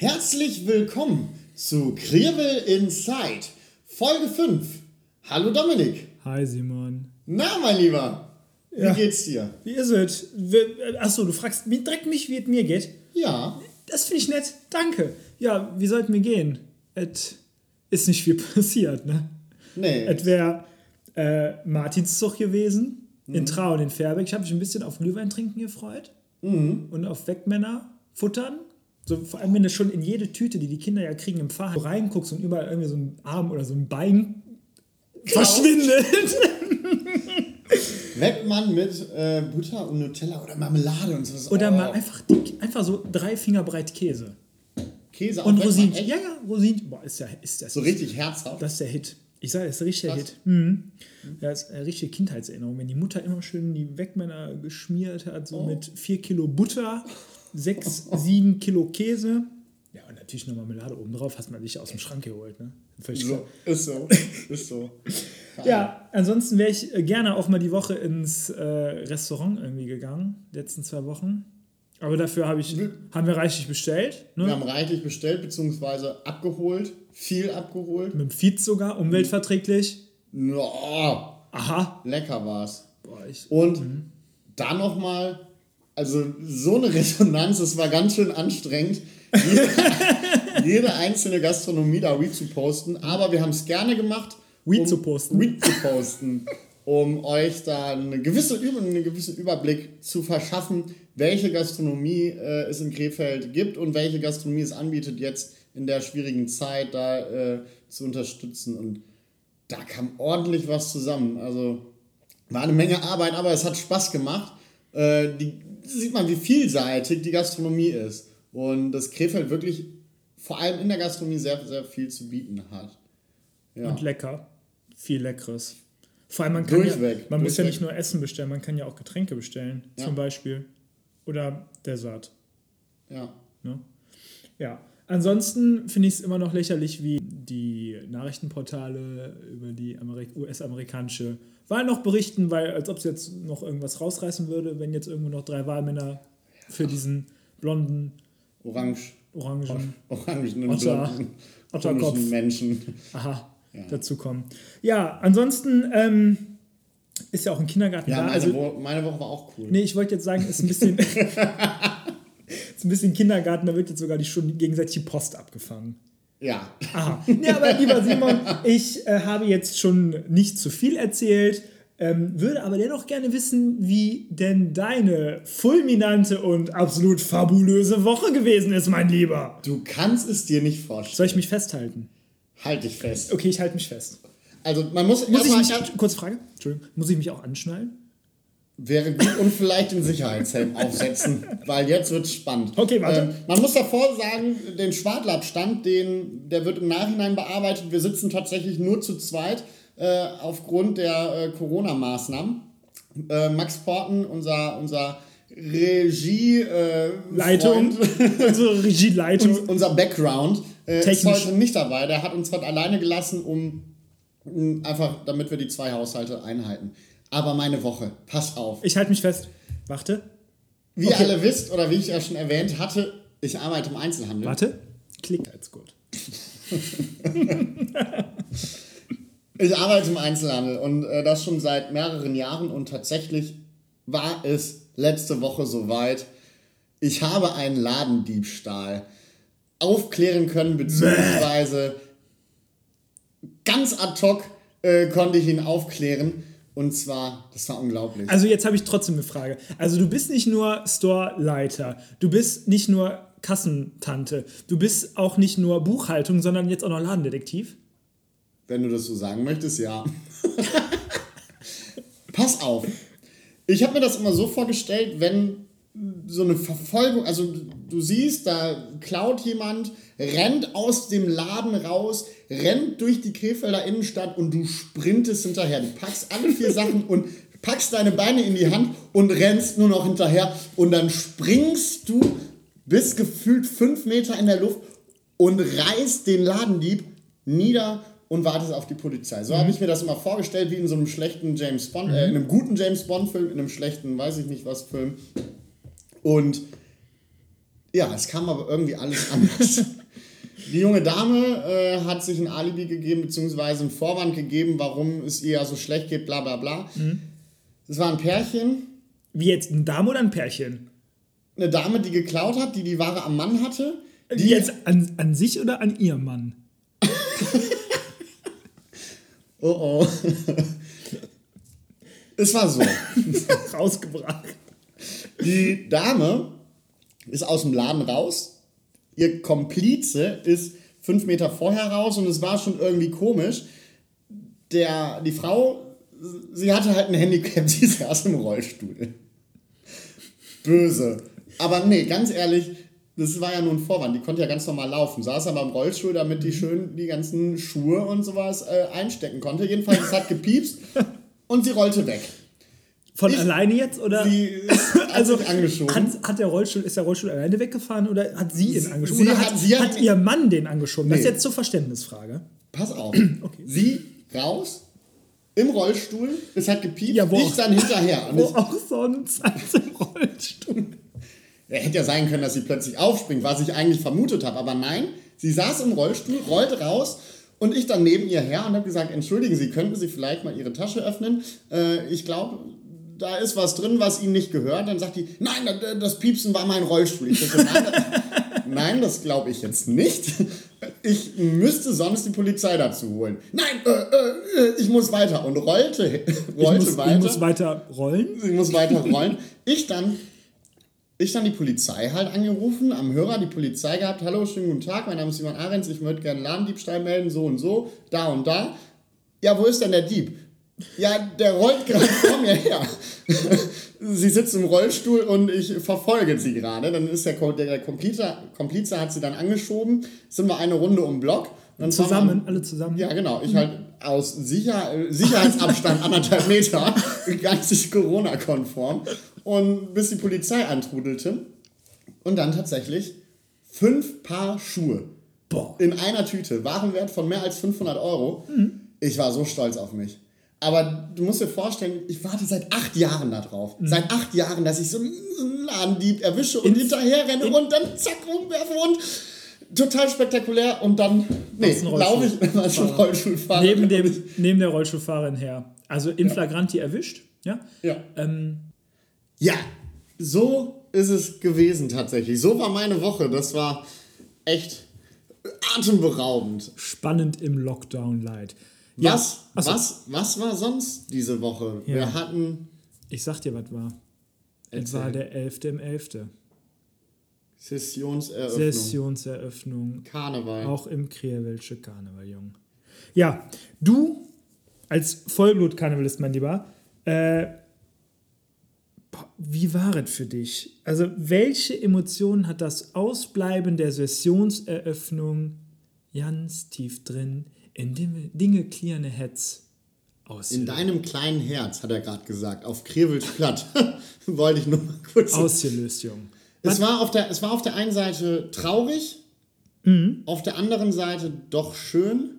Herzlich willkommen zu Kriewel Inside, Folge 5. Hallo Dominik. Hi Simon. Na, mein Lieber, ja. Wie geht's dir? Wie ist es? Achso, du fragst direkt mich, wie es mir geht? Ja. Das finde ich nett, danke. Ja, wie sollten wir gehen? Es ist nicht viel passiert, ne? Nee. Es wäre Martinszug gewesen, in Trau und in Fairbeck. Ich habe mich ein bisschen auf Glühwein trinken gefreut und auf Weckmänner futtern. So, vor allem, wenn du schon in jede Tüte, die Kinder ja kriegen, im Fahrrad reinguckst und überall irgendwie so ein Arm oder so ein Bein verschwindet. Weckmann mit Butter und Nutella oder Marmelade und so. Oder mal einfach dick, einfach so 3 Finger breit Käse. Käse und Rosinen. Ja, ja, Rosinen. Boah, ist das so richtig herzhaft. Das ist der Hit. Ich sage, das ist ein richtiger Hit. Ja, das ist eine richtige Kindheitserinnerung. Wenn die Mutter immer schön die Weckmänner geschmiert hat, so mit 4 Kilo Butter. 6-7 Kilo Käse. Ja, und natürlich noch Marmelade obendrauf, hast man sich aus dem Schrank geholt, ne? So, ist so. Ja, ansonsten wäre ich gerne auch mal die Woche ins Restaurant irgendwie gegangen, die letzten 2 Wochen. Aber dafür haben wir reichlich bestellt. Ne? Wir haben reichlich bestellt, beziehungsweise abgeholt, viel abgeholt. Mit dem Fiets sogar, umweltverträglich. No. Aha. Lecker war's. Boah, und dann nochmal. Also so eine Resonanz, es war ganz schön anstrengend, jede einzelne Gastronomie da rezuposten. Aber wir haben es gerne gemacht, um euch da einen gewissen Überblick zu verschaffen, welche Gastronomie es in Krefeld gibt und welche Gastronomie es anbietet, jetzt in der schwierigen Zeit da zu unterstützen. Und da kam ordentlich was zusammen. Also war eine Menge Arbeit, aber es hat Spaß gemacht. Sieht man, wie vielseitig die Gastronomie ist und dass Krefeld wirklich vor allem in der Gastronomie sehr, sehr viel zu bieten hat. Ja. Und lecker. Viel Leckeres. Vor allem, man muss ja nicht nur Essen bestellen, man kann ja auch Getränke bestellen, zum Beispiel. Oder Dessert. Ja. Ne? Ja. Ansonsten finde ich es immer noch lächerlich, wie die Nachrichtenportale über die US-amerikanische Wahl noch berichten, weil als ob es jetzt noch irgendwas rausreißen würde, wenn jetzt irgendwo noch 3 Wahlmänner für diesen blonden, orangenen Otterkopf Menschen dazu kommen. Ja, ansonsten ist ja auch ein Kindergarten da. Meine Woche war auch cool. Nee, ich wollte jetzt sagen, ist ein bisschen... Ist ein bisschen Kindergarten, da wird jetzt sogar schon gegenseitig die Post abgefangen. Ja. Aha. Ja, aber lieber Simon, ich habe jetzt schon nicht zu viel erzählt, würde aber dennoch gerne wissen, wie denn deine fulminante und absolut fabulöse Woche gewesen ist, mein Lieber. Du kannst es dir nicht vorstellen. Soll ich mich festhalten? Halt dich fest. Okay, ich halte mich fest. Also man muss ich mich auch anschnallen? Wäre gut und vielleicht den Sicherheitshelm aufsetzen, weil jetzt wird's spannend. Okay, warte. Man muss davor sagen, den Schwadlappstand, der wird im Nachhinein bearbeitet. Wir sitzen tatsächlich nur zu zweit aufgrund der Corona-Maßnahmen. Max Porten, unser Regieleitung, unsere Regieleitung, unser Background ist heute nicht dabei. Der hat uns heute alleine gelassen, um einfach, damit wir die 2 Haushalte einhalten. Aber meine Woche, pass auf. Ich halte mich fest. Warte. Wie ihr alle wisst, oder wie ich ja schon erwähnt hatte, ich arbeite im Einzelhandel. Warte. Klickheitsgurt. Ich arbeite im Einzelhandel und das schon seit mehreren Jahren. Und tatsächlich war es letzte Woche soweit. Ich habe einen Ladendiebstahl aufklären können, beziehungsweise ganz ad hoc konnte ich ihn aufklären. Und zwar, das war unglaublich. Also jetzt habe ich trotzdem eine Frage. Also du bist nicht nur Storeleiter, du bist nicht nur Kassentante, du bist auch nicht nur Buchhaltung, sondern jetzt auch noch Ladendetektiv? Wenn du das so sagen möchtest, ja. Pass auf. Ich habe mir das immer so vorgestellt, wenn so eine Verfolgung, also du siehst, da klaut jemand, rennt aus dem Laden raus, rennt durch die Krefelder Innenstadt und du sprintest hinterher. Du packst alle 4 Sachen und packst deine Beine in die Hand und rennst nur noch hinterher und dann springst du bis gefühlt 5 Meter in der Luft und reißt den Ladendieb nieder und wartest auf die Polizei. So habe ich mir das immer vorgestellt, wie in so einem schlechten James Bond, in einem guten James Bond Film, in einem schlechten, weiß ich nicht was Film. Und Ja, es kam aber irgendwie alles anders. Die junge Dame hat sich ein Alibi gegeben, beziehungsweise einen Vorwand gegeben, warum es ihr ja so schlecht geht, bla bla bla. Es war ein Pärchen. Wie jetzt, eine Dame oder ein Pärchen? Eine Dame, die geklaut hat, die die Ware am Mann hatte. Die jetzt an sich oder an ihrem Mann? Oh oh. Es war so. Rausgebracht. Die Dame ist aus dem Laden raus. Ihr Komplize ist 5 Meter vorher raus und es war schon irgendwie komisch. Die Frau, sie hatte halt ein Handicap, sie saß im Rollstuhl. Böse. Aber nee, ganz ehrlich, das war ja nur ein Vorwand. Die konnte ja ganz normal laufen. Saß aber im Rollstuhl, damit die schön die ganzen Schuhe und sowas einstecken konnte. Jedenfalls, es hat gepiepst und sie rollte weg. Alleine jetzt? Oder? Sie ist angeschoben. Ist der Rollstuhl alleine weggefahren oder hat sie ihn angeschoben? Hat ihr Mann den angeschoben? Nee. Das ist jetzt zur Verständnisfrage. Pass auf. Okay. Sie raus, im Rollstuhl, es hat gepiepst, ja, ich dann hinterher. Wo auch sonst als im Rollstuhl. Ja, hätte ja sein können, dass sie plötzlich aufspringt, was ich eigentlich vermutet habe. Aber nein, sie saß im Rollstuhl, rollte raus und ich dann neben ihr her und habe gesagt, entschuldigen Sie, könnten Sie vielleicht mal Ihre Tasche öffnen? Ich glaube, da ist was drin, was Ihnen nicht gehört. Dann sagt die, nein, das Piepsen war mein Rollstuhl. Ich dachte, nein, das glaube ich jetzt nicht. Ich müsste sonst die Polizei dazu holen. Nein, ich muss weiter. Und rollte weiter. Sie muss weiter rollen. Ich dann die Polizei halt angerufen, am Hörer die Polizei gehabt, hallo, schönen guten Tag, mein Name ist Simon Ahrens, ich möchte gerne Ladendiebstahl melden, so und so, da und da. Ja, wo ist denn der Dieb? Ja, der rollt gerade vor mir her. Sie sitzt im Rollstuhl und ich verfolge sie gerade. Dann ist der Komplize hat sie dann angeschoben, sind wir eine Runde um den Block. Dann alle zusammen? Ja, genau. Ich halt aus Sicherheitsabstand 1,5 Meter, geistig Corona-konform. Und bis die Polizei antrudelte. Und dann tatsächlich 5 Paar Schuhe. Boah. In einer Tüte. Warenwert von mehr als 500 €. Ich war so stolz auf mich. Aber du musst dir vorstellen, ich warte seit 8 Jahren darauf. Seit 8 Jahren, dass ich so einen Ladendieb erwische und hinterher renne und dann zack rumwerfe und... Total spektakulär und dann laufe ich immer zum Rollstuhlfahrer. Neben der Rollstuhlfahrerin her. Also in Flagranti erwischt. Ja. Ja, so ist es gewesen tatsächlich. So war meine Woche. Das war echt atemberaubend. Spannend im Lockdown-Light. Ja. Was war sonst diese Woche? Ja. Wir hatten... Ich sag dir, was war. Es war der 11.11. Sessionseröffnung. Karneval. Auch im Krefeldsche Karneval, Jung. Ja, du als Vollblut-Karnevalist, mein Lieber, wie war es für dich? Also, welche Emotionen hat das Ausbleiben der Sessionseröffnung ganz tief drin in dem dingeklirrende Hetz? Aushöhlen. In deinem kleinen Herz, hat er gerade gesagt, auf Krefelsch platt. Wollte ich nur mal kurz... Ausgelöst, Jung. Es war auf der einen Seite traurig, auf der anderen Seite doch schön,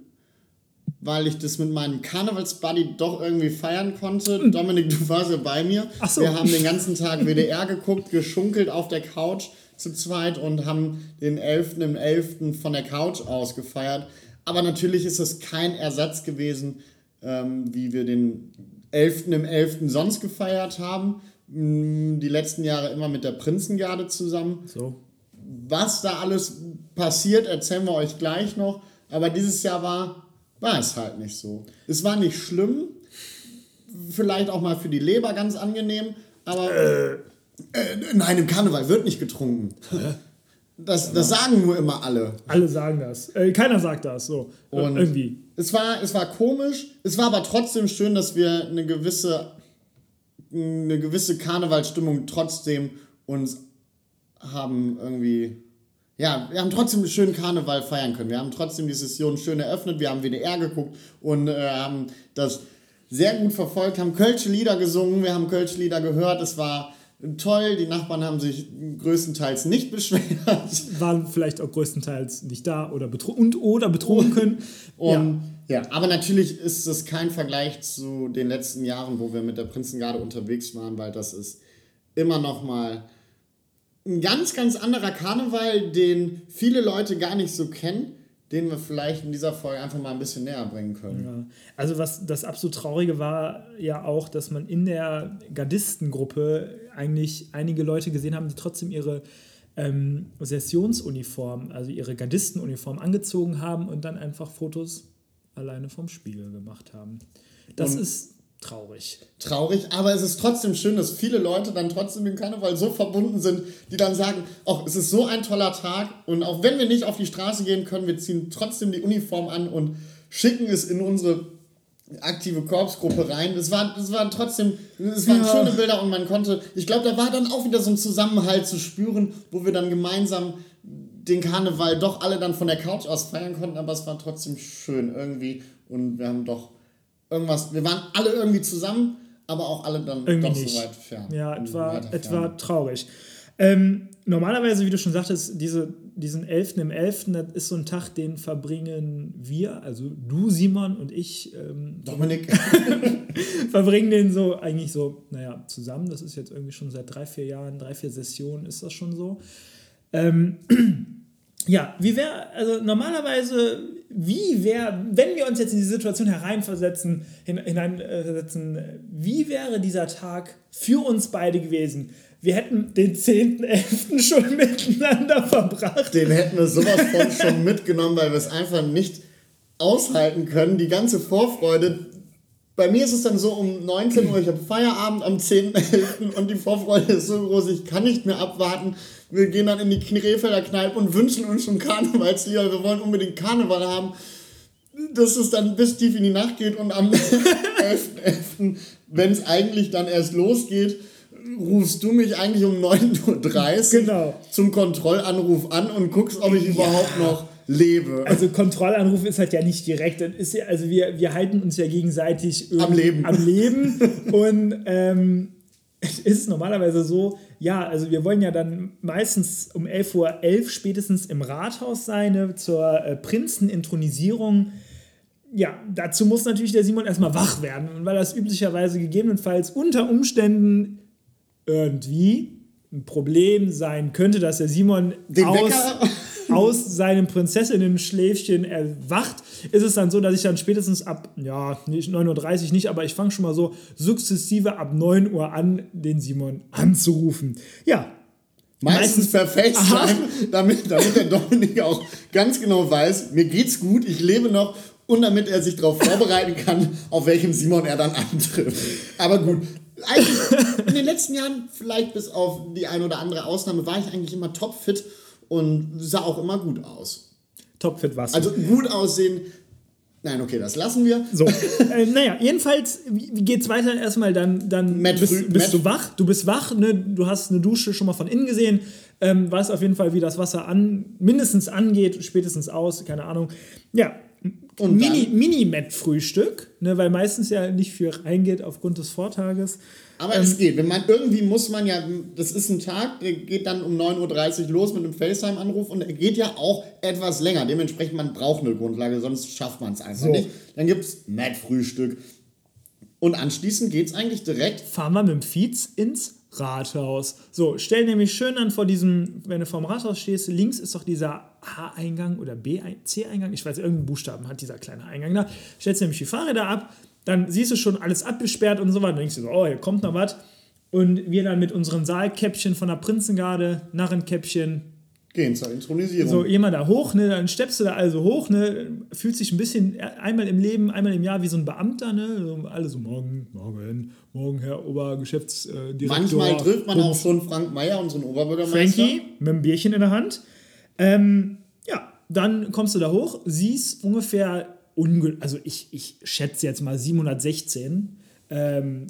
weil ich das mit meinem Karnevalsbuddy doch irgendwie feiern konnte. Dominik, du warst ja bei mir. Ach so. Wir haben den ganzen Tag WDR geguckt, geschunkelt auf der Couch zu zweit und haben den 11.11. von der Couch aus gefeiert. Aber natürlich ist es kein Ersatz gewesen, wie wir den 11.11. sonst gefeiert haben. Die letzten Jahre immer mit der Prinzengarde zusammen. So. Was da alles passiert, erzählen wir euch gleich noch. Aber dieses Jahr war es halt nicht so. Es war nicht schlimm. Vielleicht auch mal für die Leber ganz angenehm. Aber nein, im Karneval wird nicht getrunken. Das sagen nur immer alle. Alle sagen das. Keiner sagt das. So. Und irgendwie. Es war komisch. Es war aber trotzdem schön, dass wir eine gewisse Karnevalsstimmung trotzdem uns haben irgendwie... Ja, wir haben trotzdem einen schönen Karneval feiern können. Wir haben trotzdem die Session schön eröffnet. Wir haben WDR geguckt und haben das sehr gut verfolgt, haben kölsche Lieder gesungen, wir haben kölsche Lieder gehört. Es war toll, die Nachbarn haben sich größtenteils nicht beschwert. Waren vielleicht auch größtenteils nicht da oder betrunken. Ja, aber natürlich ist es kein Vergleich zu den letzten Jahren, wo wir mit der Prinzengarde unterwegs waren, weil das ist immer noch mal ein ganz, ganz anderer Karneval, den viele Leute gar nicht so kennen, den wir vielleicht in dieser Folge einfach mal ein bisschen näher bringen können. Ja. Also was das absolut Traurige war ja auch, dass man in der Gardistengruppe eigentlich einige Leute gesehen haben, die trotzdem ihre Sessionsuniform, also ihre Gardistenuniform angezogen haben und dann einfach Fotos alleine vom Spiegel gemacht haben. Das und ist traurig. Traurig, aber es ist trotzdem schön, dass viele Leute dann trotzdem mit dem Karneval so verbunden sind, die dann sagen, oh, es ist so ein toller Tag und auch wenn wir nicht auf die Straße gehen können, wir ziehen trotzdem die Uniform an und schicken es in unsere aktive Korpsgruppe rein. Es waren trotzdem, es waren schöne Bilder und man konnte, ich glaube, da war dann auch wieder so ein Zusammenhalt zu spüren, wo wir dann gemeinsam den Karneval doch alle dann von der Couch aus feiern konnten, aber es war trotzdem schön irgendwie und wir haben doch irgendwas, wir waren alle irgendwie zusammen, aber auch alle dann irgendwie doch so weit fern. Ja, etwa traurig. Normalerweise, wie du schon sagtest, diesen 11.11., das ist so ein Tag, den verbringen wir, also du, Simon und ich, Dominik, verbringen den so eigentlich so, naja, zusammen. Das ist jetzt irgendwie schon seit 3-4 Sessionen ist das schon so. Ja, wenn wir uns jetzt in die Situation hineinversetzen, wie wäre dieser Tag für uns beide gewesen? Wir hätten den 10.11. schon miteinander verbracht. Den hätten wir sowas von schon mitgenommen, weil wir es einfach nicht aushalten können. Die ganze Vorfreude. Bei mir ist es dann so um 19 Uhr, ich habe Feierabend am 10.11. und die Vorfreude ist so groß, ich kann nicht mehr abwarten. Wir gehen dann in die Krefelder Kneipe und wünschen uns schon Karnevalslieder. Wir wollen unbedingt Karneval haben, dass es dann bis tief in die Nacht geht. Und am 11.11., wenn es eigentlich dann erst losgeht, rufst du mich eigentlich um 9.30 Uhr zum Kontrollanruf an und guckst, ob ich überhaupt noch lebe. Also Kontrollanruf ist halt ja nicht direkt. Ist ja, also wir halten uns ja gegenseitig am Leben. Und es ist normalerweise so, ja, also wir wollen ja dann meistens um 11.11 Uhr spätestens im Rathaus sein, ne, zur Prinzenintronisierung. Ja, dazu muss natürlich der Simon erstmal wach werden. Und weil das üblicherweise gegebenenfalls unter Umständen irgendwie ein Problem sein könnte, dass der Simon aus seinem Prinzessinnen-Schläfchen erwacht, ist es dann so, dass ich dann spätestens ab, ja, nicht 9.30 Uhr nicht, aber ich fange schon mal so sukzessive ab 9 Uhr an, den Simon anzurufen. Ja. Meistens per FaceTime, damit der Dominik auch ganz genau weiß, mir geht's gut, ich lebe noch. Und damit er sich darauf vorbereiten kann, auf welchem Simon er dann antrifft. Aber gut, eigentlich in den letzten Jahren, vielleicht bis auf die eine oder andere Ausnahme, war ich eigentlich immer topfit und sah auch immer gut aus. Topfit warst du. Also gut aussehen. Nein, okay, das lassen wir. So, naja, jedenfalls geht's weiter erstmal, dann bist du wach. Du bist wach, ne? Du hast eine Dusche schon mal von innen gesehen. Weißt auf jeden Fall, wie das Wasser mindestens angeht, spätestens aus, keine Ahnung. Ja. Und Mini-Met-Frühstück, ne, weil meistens ja nicht viel reingeht aufgrund des Vortages. Aber es geht. Irgendwie muss man ja, das ist ein Tag, der geht dann um 9.30 Uhr los mit einem FaceTime-Anruf und er geht ja auch etwas länger. Dementsprechend, man braucht eine Grundlage, sonst schafft man es einfach nicht. Dann gibt es Met-Frühstück. Und anschließend geht es eigentlich direkt. Fahren wir mit dem Fiets ins Rathaus. So, stell nämlich schön an vor diesem, wenn du vorm Rathaus stehst, links ist doch dieser A-Eingang oder C-Eingang, ich weiß, irgendeinen Buchstaben hat dieser kleine Eingang da. Stellst nämlich die Fahrräder ab, dann siehst du schon alles abgesperrt und so weiter. Dann denkst du so, oh, hier kommt noch was. Und wir dann mit unseren Saalkäppchen von der Prinzengarde, Narrenkäppchen, gehen zur Intronisierung. So, jemand da hoch, ne, dann steppst du da also hoch, ne, fühlt sich ein bisschen einmal im Leben, einmal im Jahr wie so ein Beamter, ne, so, alle so morgen, Herr Obergeschäftsdirektor. Manchmal trifft man auch schon Frank Meyer, unseren Oberbürgermeister. Frankie, mit einem Bierchen in der Hand. Ja, dann kommst du da hoch, siehst ungefähr, ich schätze jetzt mal 716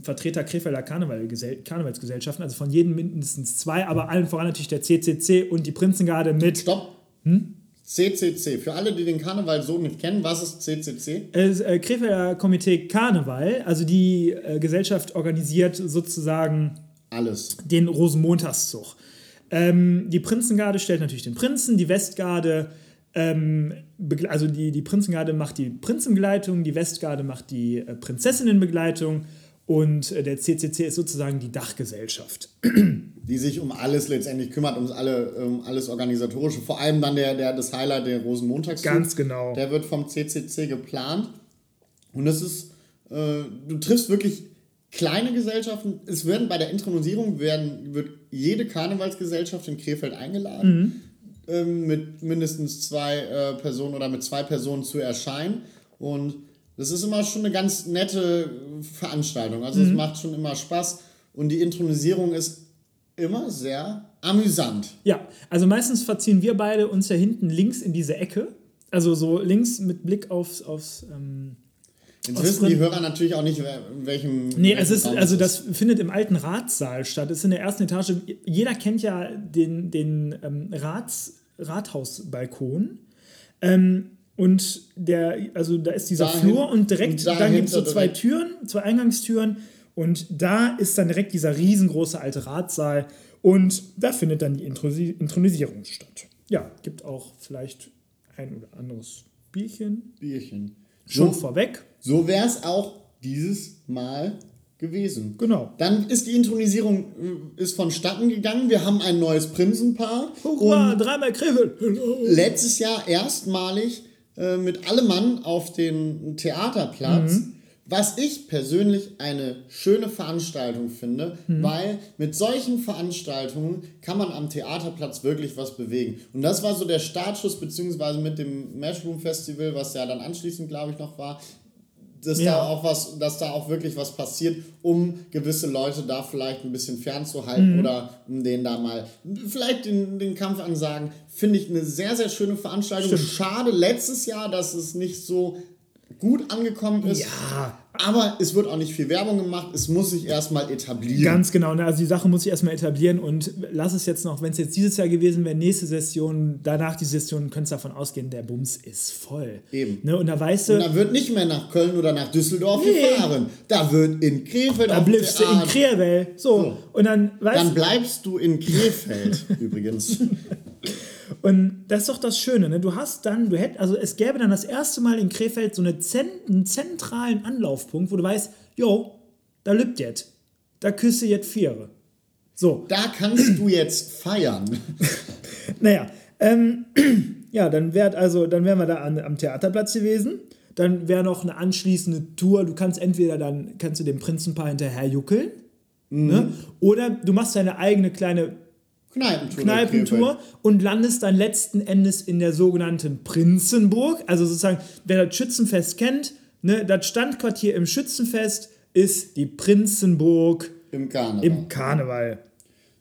Vertreter Krefelder Karnevalsgesellschaften, also von jedem mindestens 2, aber allen voran natürlich der CCC und die Prinzengarde mit... Stopp! Hm? CCC, für alle, die den Karneval so nicht kennen, was ist CCC? Krefelder Komitee Karneval, also die Gesellschaft organisiert sozusagen... Alles. ...den Rosenmontagszug. Die Prinzengarde stellt natürlich den Prinzen, die Westgarde... also die Prinzengarde macht die Prinzenbegleitung, die Westgarde macht die Prinzessinnenbegleitung Und der CCC ist sozusagen die Dachgesellschaft, die sich um alles letztendlich kümmert, um alles Organisatorische. Vor allem dann das Highlight, der Rosenmontagszug. Ganz genau. Der wird vom CCC geplant. Und das ist, du triffst wirklich kleine Gesellschaften. Es werden bei der Intronisierung wird jede Karnevalsgesellschaft in Krefeld eingeladen, mit mindestens 2 Personen oder mit 2 Personen zu erscheinen. Und das ist immer schon eine ganz nette Veranstaltung. Also es macht schon immer Spaß. Und die Intronisierung ist immer sehr amüsant. Ja, also meistens verziehen wir beide uns ja hinten links in diese Ecke. Also so links mit Blick aufs Jetzt wissen die Hörer natürlich auch nicht, in welchem. Nee, das findet im alten Ratssaal statt. Es ist in der ersten Etage. Jeder kennt ja den Rathausbalkon. Und da ist dieser Flur und direkt, dann gibt es so 2 Eingangstüren und da ist dann direkt dieser riesengroße alte Ratssaal und da findet dann die Intronisierung statt. Ja, gibt auch vielleicht ein oder anderes Bierchen. Schon vorweg. So wäre es auch dieses Mal gewesen. Genau. Dann ist die Intronisierung vonstatten gegangen. Wir haben ein neues Prinzenpaar. Hurra, 3-mal Krevel. Letztes Jahr erstmalig mit allem Mann auf den Theaterplatz, was ich persönlich eine schöne Veranstaltung finde, weil mit solchen Veranstaltungen kann man am Theaterplatz wirklich was bewegen. Und das war so der Startschuss, beziehungsweise mit dem Mushroom Festival, was ja dann anschließend, glaube ich, noch war, dass da auch wirklich was passiert, um gewisse Leute da vielleicht ein bisschen fernzuhalten oder um denen da mal vielleicht den Kampf ansagen. Finde ich eine sehr, sehr schöne Veranstaltung. Stimmt. Schade letztes Jahr, dass es nicht so gut angekommen ist. Ja. Aber es wird auch nicht viel Werbung gemacht. Es muss sich erstmal etablieren. Ganz genau. Also die Sache muss sich erstmal etablieren. Und lass es jetzt noch, wenn es jetzt dieses Jahr gewesen wäre, nächste Session, danach die Session, könntest du davon ausgehen, der Bums ist voll. Eben. Ne? Und da weißt du... Und da wird nicht mehr nach Köln oder nach Düsseldorf gefahren. Da wird in Krefeld... Da bleibst du in Krefeld. So. Und dann weißt Dann bleibst du in Krefeld, übrigens. Und das ist doch das Schöne, ne? Es gäbe dann das erste Mal in Krefeld so einen zentralen Anlaufpunkt, wo du weißt, da lübt jetzt, da küsse jetzt Viere. So. Da kannst du jetzt feiern. Naja, dann wären wir da am Theaterplatz gewesen. Dann wäre noch eine anschließende Tour. Du kannst kannst du dem Prinzenpaar hinterher juckeln, ne? Oder du machst deine eigene kleine Kneipentour und landest dann letzten Endes in der sogenannten Prinzenburg. Also sozusagen, wer das Schützenfest kennt, ne, das Standquartier im Schützenfest ist die Prinzenburg im Karneval.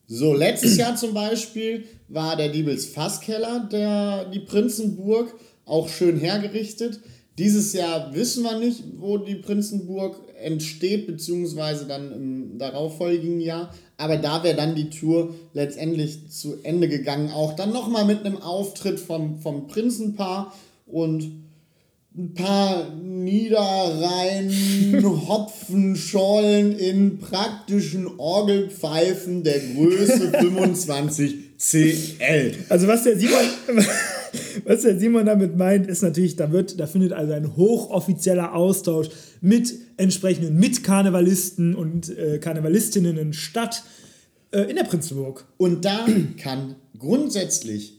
So, letztes Jahr zum Beispiel war der Diebels Fasskeller, die Prinzenburg, auch schön hergerichtet. Dieses Jahr wissen wir nicht, wo die Prinzenburg entsteht, beziehungsweise dann im darauffolgenden Jahr. Aber da wäre dann die Tour letztendlich zu Ende gegangen. Auch dann nochmal mit einem Auftritt vom Prinzenpaar und ein paar Niederrhein Hopfenschollen in praktischen Orgelpfeifen der Größe 25 CL. Also was der Simon damit meint, ist natürlich, da findet also ein hochoffizieller Austausch mit entsprechenden Mitkarnevalisten und Karnevalistinnen statt in der Prinzenburg. Und da kann grundsätzlich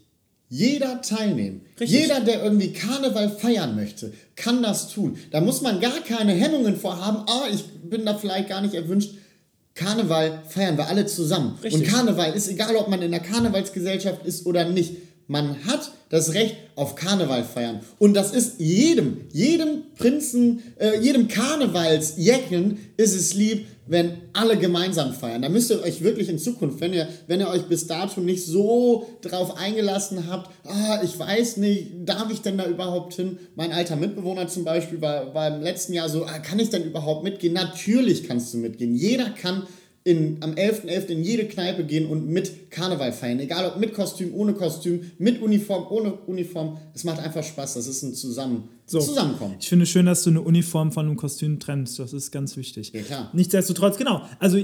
jeder teilnehmen. Richtig. Jeder, der irgendwie Karneval feiern möchte, kann das tun. Da muss man gar keine Hemmungen vor haben. Ich bin da vielleicht gar nicht erwünscht. Karneval feiern wir alle zusammen. Richtig. Und Karneval ist egal, ob man in der Karnevalsgesellschaft ist oder nicht. Man hat das Recht auf Karneval feiern. Und das ist jedem Karnevalsjecken ist es lieb, wenn alle gemeinsam feiern. Da müsst ihr euch wirklich in Zukunft, wenn ihr euch bis dato nicht so drauf eingelassen habt, ich weiß nicht, darf ich denn da überhaupt hin? Mein alter Mitbewohner zum Beispiel war im letzten Jahr so, kann ich denn überhaupt mitgehen? Natürlich kannst du mitgehen. Jeder kann am 11.11. in jede Kneipe gehen und mit Karneval feiern. Egal ob mit Kostüm, ohne Kostüm, mit Uniform, ohne Uniform. Es macht einfach Spaß. Das ist ein Zusammenkommen. Ich finde schön, dass du eine Uniform von einem Kostüm trennst. Das ist ganz wichtig. Ja, klar. Nichtsdestotrotz, genau. Also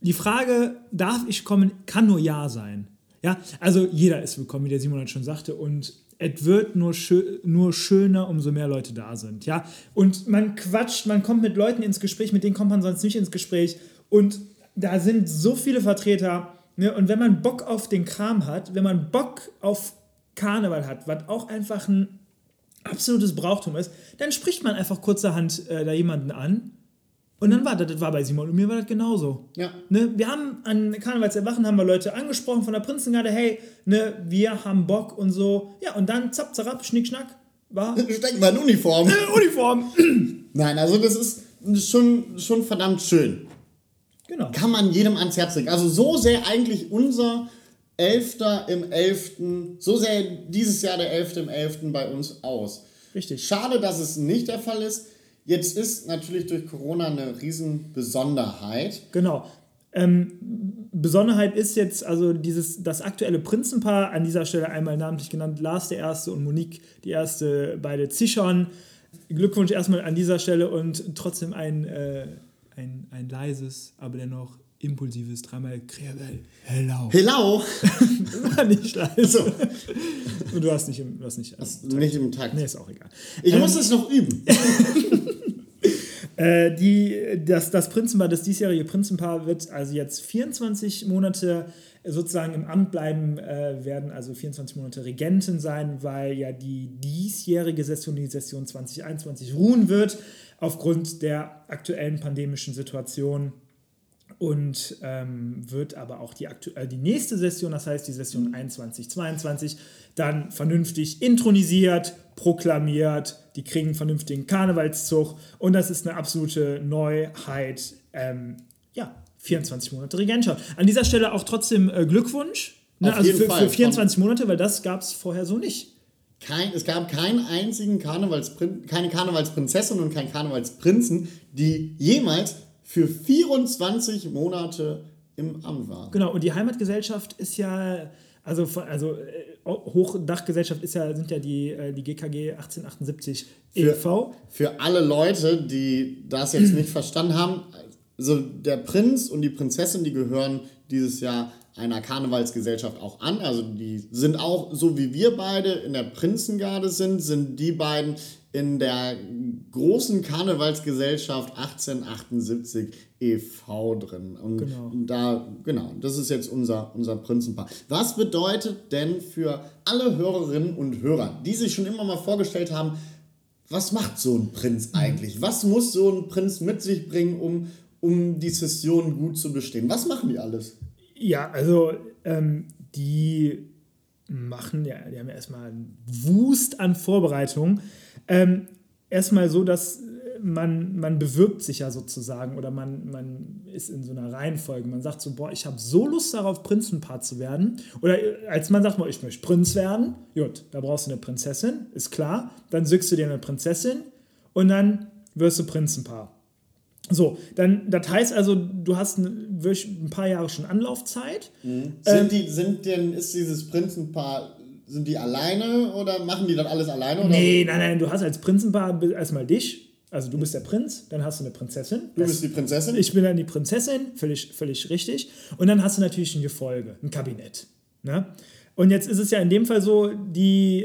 die Frage, darf ich kommen, kann nur Ja sein. Ja, also jeder ist willkommen, wie der Simon schon sagte. Und es wird nur schöner, umso mehr Leute da sind, ja. Und man quatscht, man kommt mit Leuten ins Gespräch, mit denen kommt man sonst nicht ins Gespräch. Und da sind so viele Vertreter, ne? Und wenn man Bock auf den Kram hat, wenn man Bock auf Karneval hat, was auch einfach ein absolutes Brauchtum ist, dann spricht man einfach kurzerhand da jemanden an. Und dann war das war bei Simon und mir war das genauso. Ja. Ne, wir haben an Karnevalserwachen haben wir Leute angesprochen von der Prinzengarde, hey, ne, wir haben Bock und so. Ja, und dann zapp, zarab, schnick, schnack, war... Stecken wir in Uniform. Uniform. Nein, also das ist schon verdammt schön. Genau. Kann man jedem ans Herz legen. Also so sehr eigentlich unser 11. im 11., so sehr dieses Jahr der 11. im 11. bei uns aus. Richtig. Schade, dass es nicht der Fall ist. Jetzt ist natürlich durch Corona eine Riesenbesonderheit. Genau. Besonderheit ist jetzt also das aktuelle Prinzenpaar, an dieser Stelle einmal namentlich genannt, Lars der Erste und Monique die Erste, beide Zichon. Glückwunsch erstmal an dieser Stelle und trotzdem ein leises, aber dennoch impulsives, dreimal Krefelder. Hello! Das war nicht leise. Und du hast nicht im Takt. Nee, ist auch egal. Ich muss das noch üben. Das Prinzenpaar, das diesjährige Prinzenpaar wird also jetzt 24 Monate sozusagen im Amt bleiben, werden also 24 Monate Regentin sein, weil ja die diesjährige Session, die Session 2021 ruhen wird, aufgrund der aktuellen pandemischen Situation. Und wird aber auch die nächste Session, das heißt die Session 21/22, dann vernünftig intronisiert, proklamiert, die kriegen einen vernünftigen Karnevalszug und das ist eine absolute Neuheit, 24 Monate Regentschaft. An dieser Stelle auch trotzdem Glückwunsch, ne? Also für 24 Monate, weil das gab es vorher so nicht. Es gab keinen einzigen keine Karnevalsprinzessin und keinen Karnevalsprinzen, die jemals für 24 Monate im Amt war. Genau, und die Heimatgesellschaft ist ja, also Hochdachgesellschaft sind ja die GKG 1878 e.V. Für alle Leute, die das jetzt nicht verstanden haben, also der Prinz und die Prinzessin, die gehören dieses Jahr einer Karnevalsgesellschaft auch an. Also die sind auch, so wie wir beide in der Prinzengarde sind die beiden in der großen Karnevalsgesellschaft 1878 e.V. drin. Und das ist jetzt unser Prinzenpaar. Was bedeutet denn für alle Hörerinnen und Hörer, die sich schon immer mal vorgestellt haben, was macht so ein Prinz eigentlich? Was muss so ein Prinz mit sich bringen, um die Session gut zu bestehen? Was machen die alles? Ja, also die haben ja erstmal einen Wust an Vorbereitungen. Erstmal so, dass man bewirbt sich ja sozusagen oder man ist in so einer Reihenfolge. Man sagt so, boah, ich habe so Lust darauf, Prinzenpaar zu werden. Oder als man sagt, boah, ich möchte Prinz werden, gut, da brauchst du eine Prinzessin, ist klar. Dann suchst du dir eine Prinzessin und dann wirst du Prinzenpaar. So, dann, das heißt also, du hast ein paar Jahre schon Anlaufzeit. Mhm. Ist dieses Prinzenpaar... Sind die alleine oder machen die dann alles alleine? Oder? Nee, nein, du hast als Prinzenpaar erstmal dich, also du bist der Prinz, dann hast du eine Prinzessin. Du bist die Prinzessin? Ich bin dann die Prinzessin, völlig, völlig richtig. Und dann hast du natürlich ein Gefolge, ein Kabinett. Ne? Und jetzt ist es ja in dem Fall so,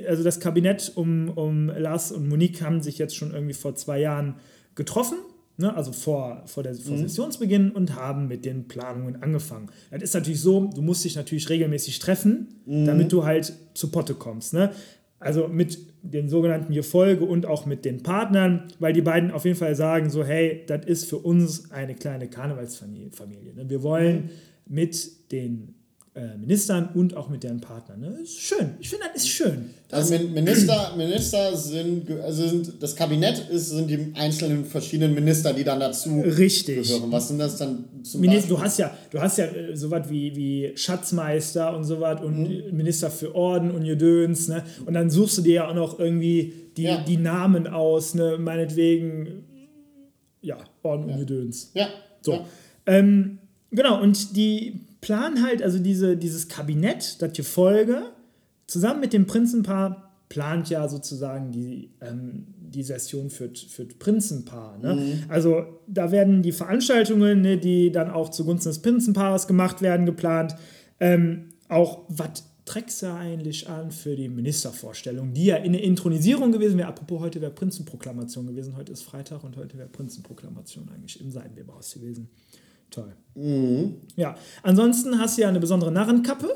das Kabinett um Lars und Monique haben sich jetzt schon irgendwie vor 2 Jahren getroffen, ne? Also vor Sessionsbeginn und haben mit den Planungen angefangen. Das ist natürlich so, du musst dich natürlich regelmäßig treffen, damit du halt zu Potte kommst. Ne? Also mit den sogenannten Gefolge und auch mit den Partnern, weil die beiden auf jeden Fall sagen so, hey, das ist für uns eine kleine Karnevalsfamilie. Ne? Wir wollen mit den Ministern und auch mit deren Partnern. Ne? Ist schön. Ich finde, das ist schön. Also Minister sind das Kabinett sind die einzelnen verschiedenen Minister, die dann dazu gehören. Was sind das dann zum Beispiel? Du hast ja sowas wie Schatzmeister und sowas und Minister für Orden und Gedöns. Ne? Und dann suchst du dir ja auch noch irgendwie die Namen aus. Ne? Meinetwegen Orden und Gedöns. Ja. So. Ja. Genau, und die planen halt, also dieses Kabinett, das Gefolge, zusammen mit dem Prinzenpaar, plant ja sozusagen die Session für Prinzenpaar. Ne? Mhm. Also da werden die Veranstaltungen, ne, die dann auch zugunsten des Prinzenpaares gemacht werden, geplant. Auch was trägst du eigentlich an für die Ministervorstellung, die ja in der Intronisierung gewesen wäre. Apropos, heute wäre Prinzenproklamation gewesen. Heute ist Freitag und heute wäre Prinzenproklamation eigentlich im Seidenweberhaus gewesen. Toll. Mhm. Ja, ansonsten hast du ja eine besondere Narrenkappe.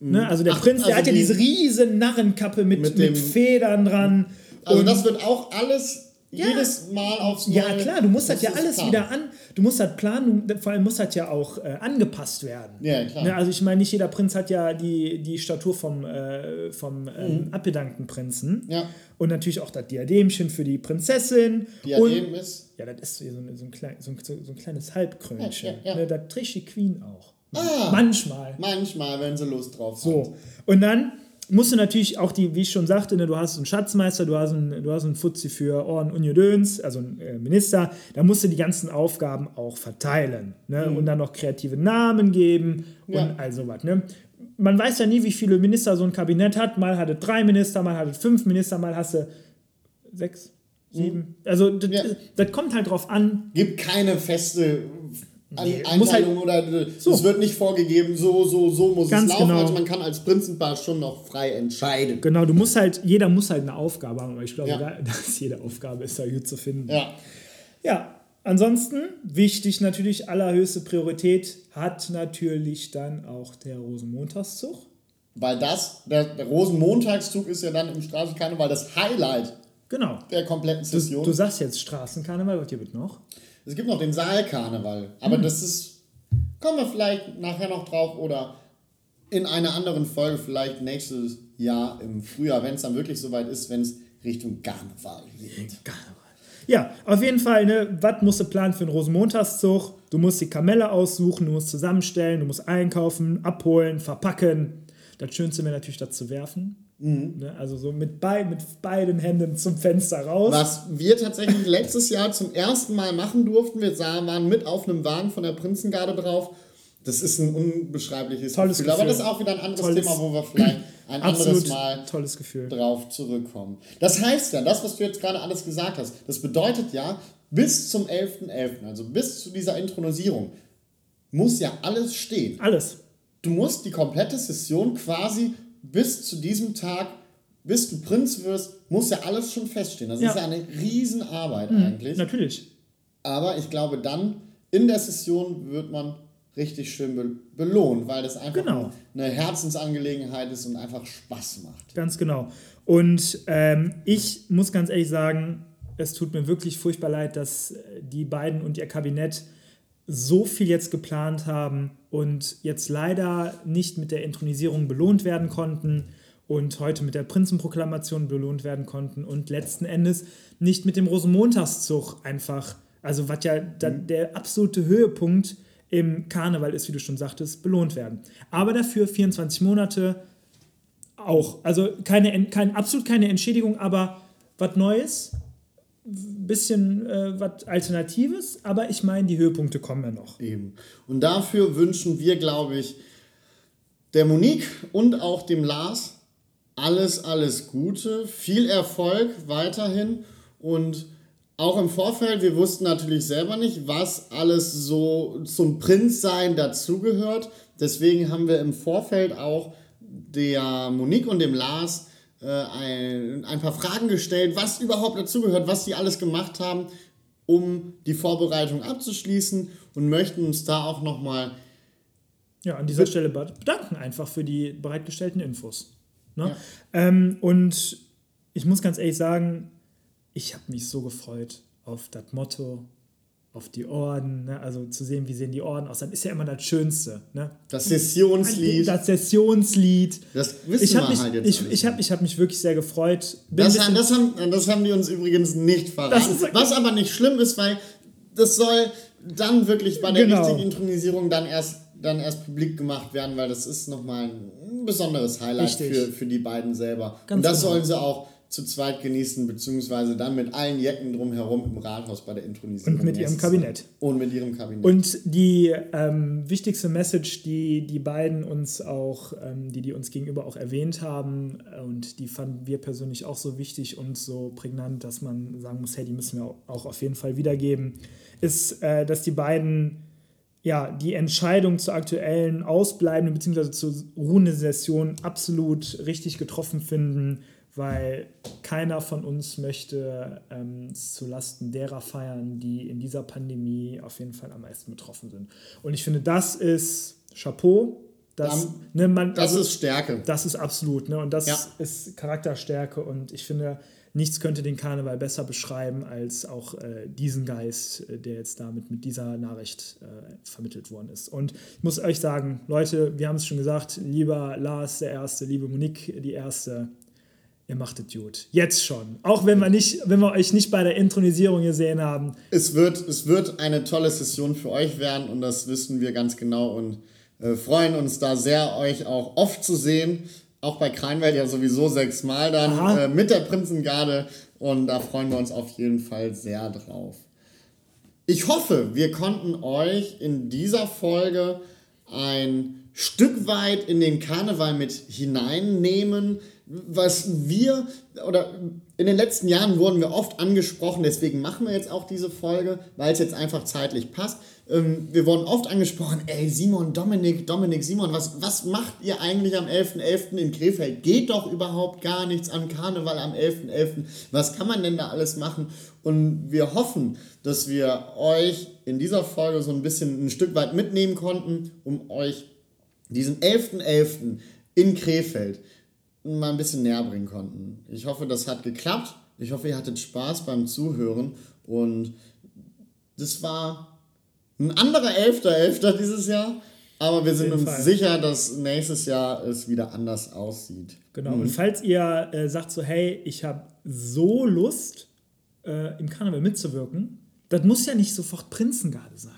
Mhm. Ne? Also der Prinz, der also hat ja diese riesen Narrenkappe mit Federn dran. Also und das wird auch alles... Ja. Jedes Mal aufs Neue. Ja klar, du musst das ja alles planen. Wieder an, du musst das planen, vor allem muss das ja auch angepasst werden. Ja, klar. Ne, also ich meine, nicht jeder Prinz hat ja die Statur vom abgedankten Prinzen. Ja. Und natürlich auch das Diademchen für die Prinzessin. Diadem und, ist? Ja, das ist so ein kleines Halbkrönchen. Ja, ja, ja. Ne, das trägt die Queen auch. Ah, manchmal, wenn sie Lust drauf hat. So, und dann... musst du natürlich auch die, wie ich schon sagte, ne, du hast einen Schatzmeister, du hast einen Fuzzi für Orden und Gedöns, also einen Minister, da musst du die ganzen Aufgaben auch verteilen, ne, und dann noch kreative Namen geben und all sowas. Ne. Man weiß ja nie, wie viele Minister so ein Kabinett hat, mal hat es 3 Minister, mal hat es 5 Minister, mal hast du 6, 7, also das kommt halt drauf an. Gibt keine feste... Einteilung halt, oder so. Es wird nicht vorgegeben, so muss ganz es laufen. Genau. Also man kann als Prinzenpaar schon noch frei entscheiden. Genau, du musst halt, jeder muss halt eine Aufgabe haben, aber ich glaube, dass jede Aufgabe ist da gut zu finden. Ja, ansonsten, wichtig natürlich, allerhöchste Priorität hat natürlich dann auch der Rosenmontagszug. Weil der Rosenmontagszug ist ja dann im Straßenkarneval das Highlight der kompletten Session. Du sagst jetzt Straßenkarneval, was hier wird noch? Es gibt noch den Saalkarneval, aber das ist, kommen wir vielleicht nachher noch drauf oder in einer anderen Folge vielleicht nächstes Jahr im Frühjahr, wenn es dann wirklich soweit ist, wenn es Richtung Karneval geht. Karneval. Ja, auf jeden Fall, ne, was musst du planen für den Rosenmontagszug? Du musst die Kamelle aussuchen, du musst zusammenstellen, du musst einkaufen, abholen, verpacken. Das Schönste wäre natürlich, das zu werfen. Mhm. Also so mit beiden Händen zum Fenster raus. Was wir tatsächlich letztes Jahr zum ersten Mal machen durften, waren mit auf einem Wagen von der Prinzengarde drauf. Das ist ein unbeschreibliches tolles Gefühl. Aber das ist auch wieder ein anderes Thema, wo wir vielleicht ein anderes Mal tolles Gefühl drauf zurückkommen. Das heißt ja, das, was du jetzt gerade alles gesagt hast, das bedeutet ja, bis zum 11.11., also bis zu dieser Intronisierung, muss ja alles stehen. Alles. Du musst die komplette Session quasi... bis zu diesem Tag, bis du Prinz wirst, muss ja alles schon feststehen. Das ist ja eine Riesenarbeit eigentlich. Natürlich. Aber ich glaube, dann in der Session wird man richtig schön belohnt, weil das einfach eine Herzensangelegenheit ist und einfach Spaß macht. Ganz genau. Und ich muss ganz ehrlich sagen, es tut mir wirklich furchtbar leid, dass die beiden und ihr Kabinett so viel jetzt geplant haben und jetzt leider nicht mit der Intronisierung belohnt werden konnten und heute mit der Prinzenproklamation belohnt werden konnten und letzten Endes nicht mit dem Rosenmontagszug einfach, also was ja der absolute Höhepunkt im Karneval ist, wie du schon sagtest, belohnt werden. Aber dafür 24 Monate auch, also absolut keine Entschädigung, aber was Neues, bisschen was Alternatives, aber ich meine, die Höhepunkte kommen ja noch. Eben. Und dafür wünschen wir, glaube ich, der Monique und auch dem Lars alles Gute, viel Erfolg weiterhin und auch im Vorfeld, wir wussten natürlich selber nicht, was alles so zum Prinzsein dazugehört. Deswegen haben wir im Vorfeld auch der Monique und dem Lars ein paar Fragen gestellt, was überhaupt dazugehört, was die alles gemacht haben, um die Vorbereitung abzuschließen und möchten uns da auch nochmal an dieser Stelle bedanken einfach für die bereitgestellten Infos. Ne? Ja. Und ich muss ganz ehrlich sagen, ich habe mich so gefreut auf das Motto, auf die Orden, ne? Also zu sehen, wie sehen die Orden aus, dann ist ja immer das Schönste. Ne? Das Sessionslied. Das wissen wir halt jetzt. Ich habe mich wirklich sehr gefreut. Das haben die uns übrigens nicht verraten. Was aber nicht schlimm ist, weil das soll dann wirklich bei der richtigen Intronisierung dann erst publik gemacht werden, weil das ist nochmal ein besonderes Highlight für die beiden selber. Ganz und das sollen sie auch zu zweit genießen, beziehungsweise dann mit allen Jecken drumherum im Rathaus bei der Intronisierung. Und mit ihrem Kabinett. Und die wichtigste Message, die die beiden uns auch, die uns gegenüber auch erwähnt haben, und die fanden wir persönlich auch so wichtig und so prägnant, dass man sagen muss, hey, die müssen wir auch auf jeden Fall wiedergeben, ist, dass die beiden ja, die Entscheidung zur aktuellen ausbleibenden bzw. zur ruhenden Session absolut richtig getroffen finden, weil keiner von uns möchte zulasten derer feiern, die in dieser Pandemie auf jeden Fall am meisten betroffen sind. Und ich finde, das ist Chapeau. Das ist Stärke. Das ist absolut. Ne? Und das ist Charakterstärke. Und ich finde, nichts könnte den Karneval besser beschreiben als auch diesen Geist, der jetzt damit mit dieser Nachricht vermittelt worden ist. Und ich muss euch sagen, Leute, wir haben es schon gesagt, lieber Lars der Erste, liebe Monique die Erste, ihr macht es gut. Jetzt schon. Auch wenn wir euch nicht bei der Intronisierung gesehen haben. Es wird eine tolle Session für euch werden und das wissen wir ganz genau und freuen uns da sehr, euch auch oft zu sehen. Auch bei Kreinwelt ja sowieso 6-mal dann mit der Prinzengarde. Und da freuen wir uns auf jeden Fall sehr drauf. Ich hoffe, wir konnten euch in dieser Folge ein Stück weit in den Karneval mit hineinnehmen. In den letzten Jahren wurden wir oft angesprochen, deswegen machen wir jetzt auch diese Folge, weil es jetzt einfach zeitlich passt. Wir wurden oft angesprochen, Simon, Dominik, Simon, was macht ihr eigentlich am 11.11. in Krefeld? Geht doch überhaupt gar nichts am Karneval am 11.11. Was kann man denn da alles machen? Und wir hoffen, dass wir euch in dieser Folge so ein bisschen ein Stück weit mitnehmen konnten, um euch diesen 11.11. in Krefeld mal ein bisschen näher bringen konnten. Ich hoffe, das hat geklappt. Ich hoffe, ihr hattet Spaß beim Zuhören. Und das war ein anderer 11.11. dieses Jahr, aber wir sind uns sicher, dass nächstes Jahr es wieder anders aussieht. Genau, und falls ihr sagt so, hey, ich habe so Lust, im Karneval mitzuwirken, das muss ja nicht sofort Prinzengarde sein.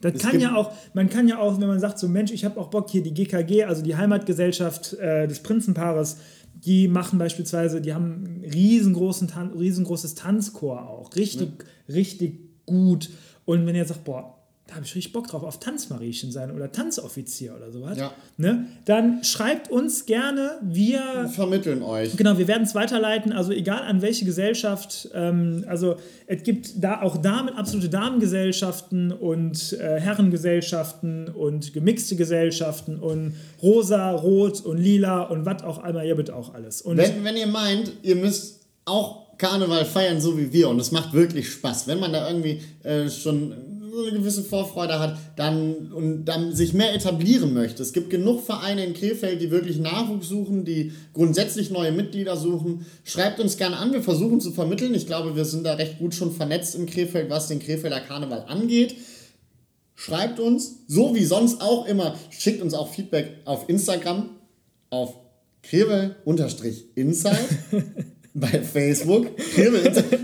Das kann ja auch, man kann ja auch, wenn man sagt so, Mensch, ich habe auch Bock, hier die GKG, also die Heimatgesellschaft des Prinzenpaares, die machen beispielsweise, die haben ein riesengroßes Tanzchor auch, richtig gut. Und wenn ihr sagt, boah, da habe ich richtig Bock drauf, auf Tanzmariechen sein oder Tanzoffizier oder sowas, ne? Dann schreibt uns gerne, wir vermitteln euch. Genau, wir werden es weiterleiten, also egal an welche Gesellschaft, also es gibt da auch Damen, absolute Damengesellschaften und Herrengesellschaften und gemixte Gesellschaften und rosa, rot und lila und was auch einmal, ihr bitte auch alles. Und wenn ihr meint, ihr müsst auch Karneval feiern, so wie wir und es macht wirklich Spaß, wenn man da irgendwie schon eine gewisse Vorfreude hat, dann sich mehr etablieren möchte. Es gibt genug Vereine in Krefeld, die wirklich Nachwuchs suchen, die grundsätzlich neue Mitglieder suchen. Schreibt uns gerne an, wir versuchen zu vermitteln. Ich glaube, wir sind da recht gut schon vernetzt in Krefeld, was den Krefelder Karneval angeht. Schreibt uns, so wie sonst auch immer, schickt uns auch Feedback auf Instagram, auf Kriewel-Inside. Bei Facebook.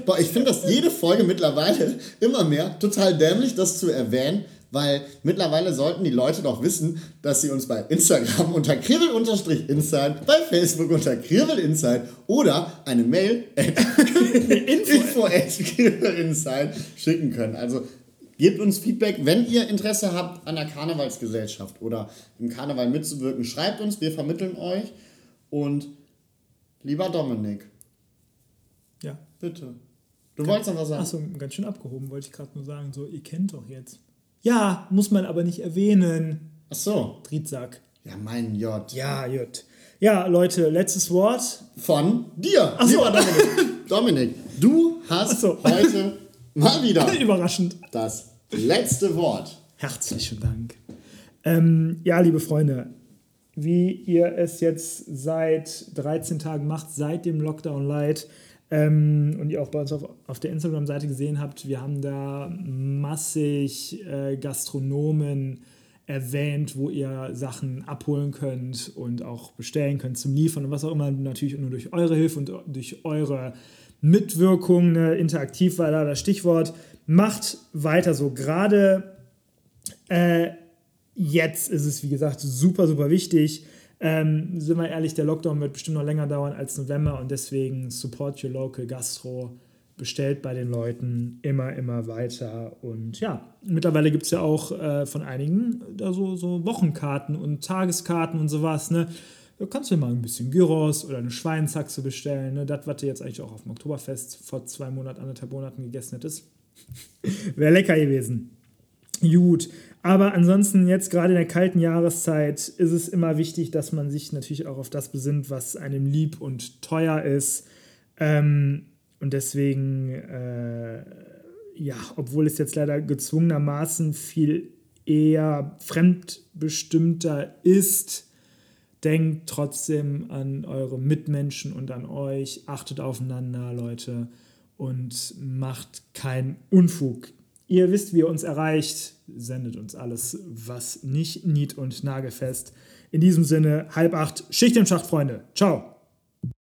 Boah, ich finde das jede Folge mittlerweile immer mehr total dämlich, das zu erwähnen, weil mittlerweile sollten die Leute doch wissen, dass sie uns bei Instagram unter Kriewel-Inside, bei Facebook unter Kriewel-Inside oder eine Mail info@kriewelinside schicken können. Also gebt uns Feedback, wenn ihr Interesse habt an der Karnevalsgesellschaft oder im Karneval mitzuwirken. Schreibt uns, wir vermitteln euch. Und lieber Dominik, ja, bitte. Du wolltest noch was sagen. Achso, ganz schön abgehoben, wollte ich gerade nur sagen. So, ihr kennt doch jetzt. Ja, muss man aber nicht erwähnen. Ach so. Drittsack. Ja, mein J. Ja, J. Ja, Leute, letztes Wort. Von dir. Ach so. Dominik. Dominik, du hast heute mal wieder überraschend das letzte Wort. Herzlichen Dank. Ja, liebe Freunde, wie ihr es jetzt seit 13 Tagen macht, seit dem Lockdown-Light, und ihr auch bei uns auf der Instagram-Seite gesehen habt, wir haben da massig Gastronomen erwähnt, wo ihr Sachen abholen könnt und auch bestellen könnt zum Liefern und was auch immer. Natürlich nur durch eure Hilfe und durch eure Mitwirkung. Ne? Interaktiv war da das Stichwort. Macht weiter so. Gerade jetzt ist es, wie gesagt, super, super wichtig. Sind wir ehrlich, der Lockdown wird bestimmt noch länger dauern als November und deswegen support your local Gastro, bestellt bei den Leuten immer weiter und ja, mittlerweile gibt es ja auch von einigen da so Wochenkarten und Tageskarten und sowas, ne? Da kannst du mal ein bisschen Gyros oder eine Schweinshaxe bestellen, ne? Das, was du jetzt eigentlich auch auf dem Oktoberfest vor 2 Monaten, 1,5 Monaten gegessen hättest, wäre lecker gewesen. Gut, aber ansonsten jetzt gerade in der kalten Jahreszeit ist es immer wichtig, dass man sich natürlich auch auf das besinnt, was einem lieb und teuer ist. Und deswegen, ja, obwohl es jetzt leider gezwungenermaßen viel eher fremdbestimmter ist, denkt trotzdem an eure Mitmenschen und an euch. Achtet aufeinander, Leute, und macht keinen Unfug. Ihr wisst, wie ihr uns erreicht. Sendet uns alles, was nicht nied- und nagelfest. In diesem Sinne, 7:30, Schicht im Schacht, Freunde. Ciao.